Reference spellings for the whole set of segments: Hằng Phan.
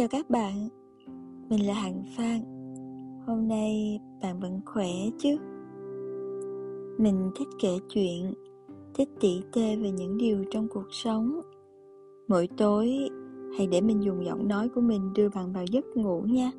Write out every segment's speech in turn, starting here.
chào các bạn, mình là Hằng Phan. Hôm nay bạn vẫn khỏe chứ? Mình thích kể chuyện, thích tỉ tê về những điều trong cuộc sống. Mỗi tối, hãy để mình dùng giọng nói của mình đưa bạn vào giấc ngủ nha.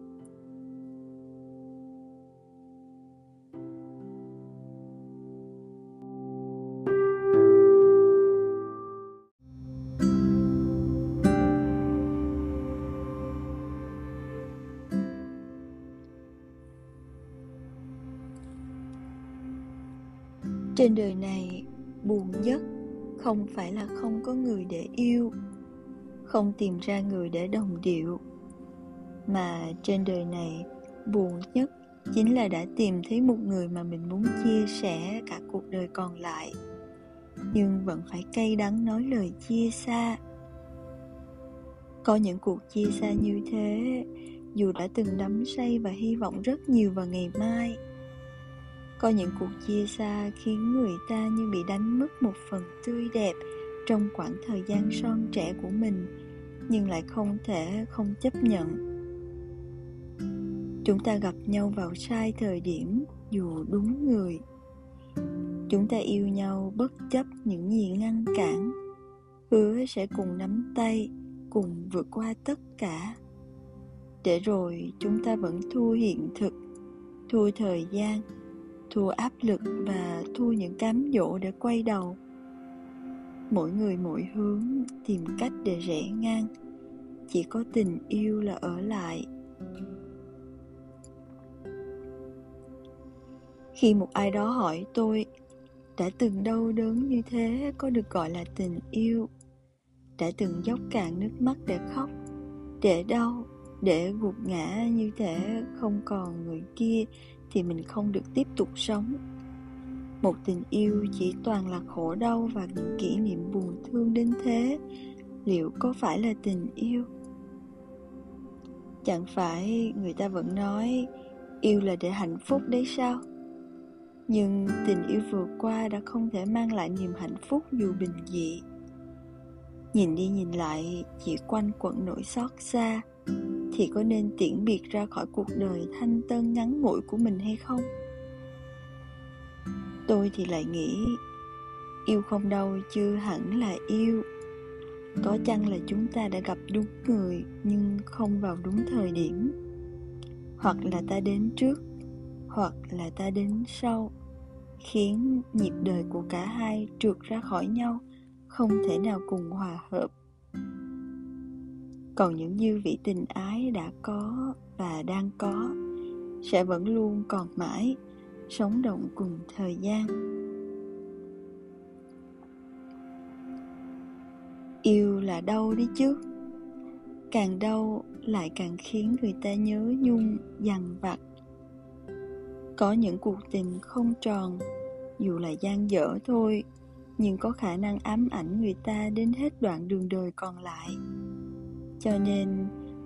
Trên đời này, buồn nhất không phải là không có người để yêu, không tìm ra người để đồng điệu, mà trên đời này, buồn nhất chính là đã tìm thấy một người mà mình muốn chia sẻ cả cuộc đời còn lại, nhưng vẫn phải cay đắng nói lời chia xa. Có những cuộc chia xa như thế, dù đã từng đắm say và hy vọng rất nhiều vào ngày mai. Có những cuộc chia xa khiến người ta như bị đánh mất một phần tươi đẹp trong quãng thời gian son trẻ của mình, nhưng lại không thể không chấp nhận. Chúng ta gặp nhau vào sai thời điểm dù đúng người. Chúng ta yêu nhau bất chấp những gì ngăn cản, hứa sẽ cùng nắm tay, cùng vượt qua tất cả. Để rồi chúng ta vẫn thua hiện thực, thua thời gian, thua áp lực và thua những cám dỗ để quay đầu. Mỗi người mỗi hướng tìm cách để rẽ ngang. Chỉ có tình yêu là ở lại. Khi một ai đó hỏi tôi, đã từng đau đớn như thế có được gọi là tình yêu? Đã từng dốc cạn nước mắt để khóc, để đau, để gục ngã như thể không còn người kia thì mình không được tiếp tục sống. Một tình yêu chỉ toàn là khổ đau và những kỷ niệm buồn thương đến thế, liệu có phải là tình yêu? Chẳng phải người ta vẫn nói yêu là để hạnh phúc đấy sao? Nhưng tình yêu vừa qua đã không thể mang lại niềm hạnh phúc dù bình dị. Nhìn đi nhìn lại chỉ quanh quẩn nỗi xót xa, thì có nên tiễn biệt ra khỏi cuộc đời thanh tân ngắn ngủi của mình hay không? Tôi thì lại nghĩ, yêu không đâu chưa hẳn là yêu. Có chăng là chúng ta đã gặp đúng người nhưng không vào đúng thời điểm. Hoặc là ta đến trước, hoặc là ta đến sau, khiến nhịp đời của cả hai trượt ra khỏi nhau, không thể nào cùng hòa hợp. Còn những dư vị tình ái đã có và đang có sẽ vẫn luôn còn mãi, sống động cùng thời gian. Yêu là đau đấy chứ. Càng đau lại càng khiến người ta nhớ nhung, dằn vặt. Có những cuộc tình không tròn, dù là dang dở thôi, nhưng có khả năng ám ảnh người ta đến hết đoạn đường đời còn lại. Cho nên,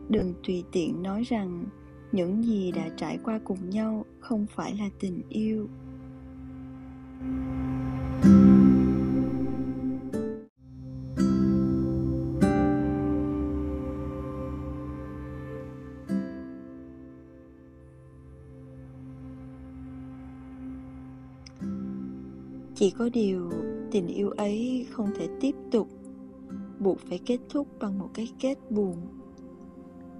đừng tùy tiện nói rằng những gì đã trải qua cùng nhau không phải là tình yêu. Chỉ có điều, tình yêu ấy không thể tiếp tục, buộc phải kết thúc bằng một cái kết buồn.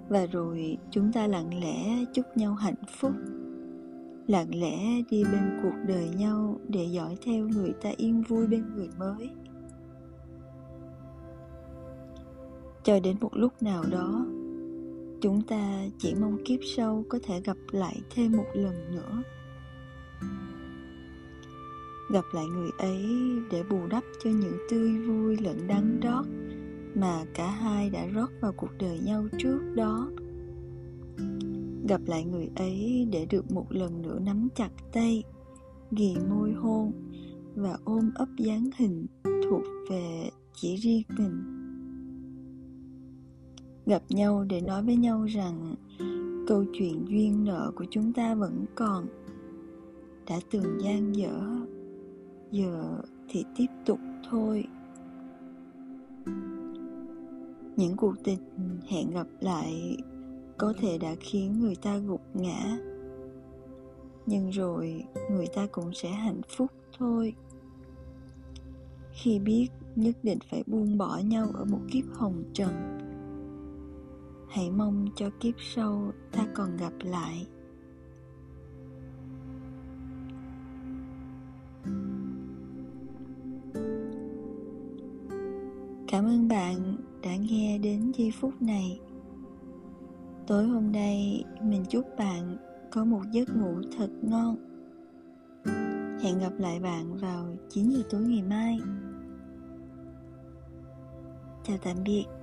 Và rồi chúng ta lặng lẽ chúc nhau hạnh phúc, lặng lẽ đi bên cuộc đời nhau để dõi theo người ta yên vui bên người mới. Cho đến một lúc nào đó, chúng ta chỉ mong kiếp sau có thể gặp lại thêm một lần nữa. Gặp lại người ấy để bù đắp cho những tươi vui lẫn đắng đót mà cả hai đã rót vào cuộc đời nhau trước đó. Gặp lại người ấy để được một lần nữa nắm chặt tay, ghì môi hôn và ôm ấp dáng hình thuộc về chỉ riêng mình. Gặp nhau để nói với nhau rằng câu chuyện duyên nợ của chúng ta vẫn còn. Đã từng dang dở, giờ thì tiếp tục thôi. Những cuộc tình hẹn gặp lại có thể đã khiến người ta gục ngã, nhưng rồi người ta cũng sẽ hạnh phúc thôi. Khi biết nhất định phải buông bỏ nhau ở một kiếp hồng trần, hãy mong cho kiếp sau ta còn gặp lại. Cảm ơn bạn đã nghe đến giây phút này. Tối hôm nay mình chúc bạn có một giấc ngủ thật ngon. Hẹn gặp lại bạn vào 9 giờ tối ngày mai. Chào tạm biệt.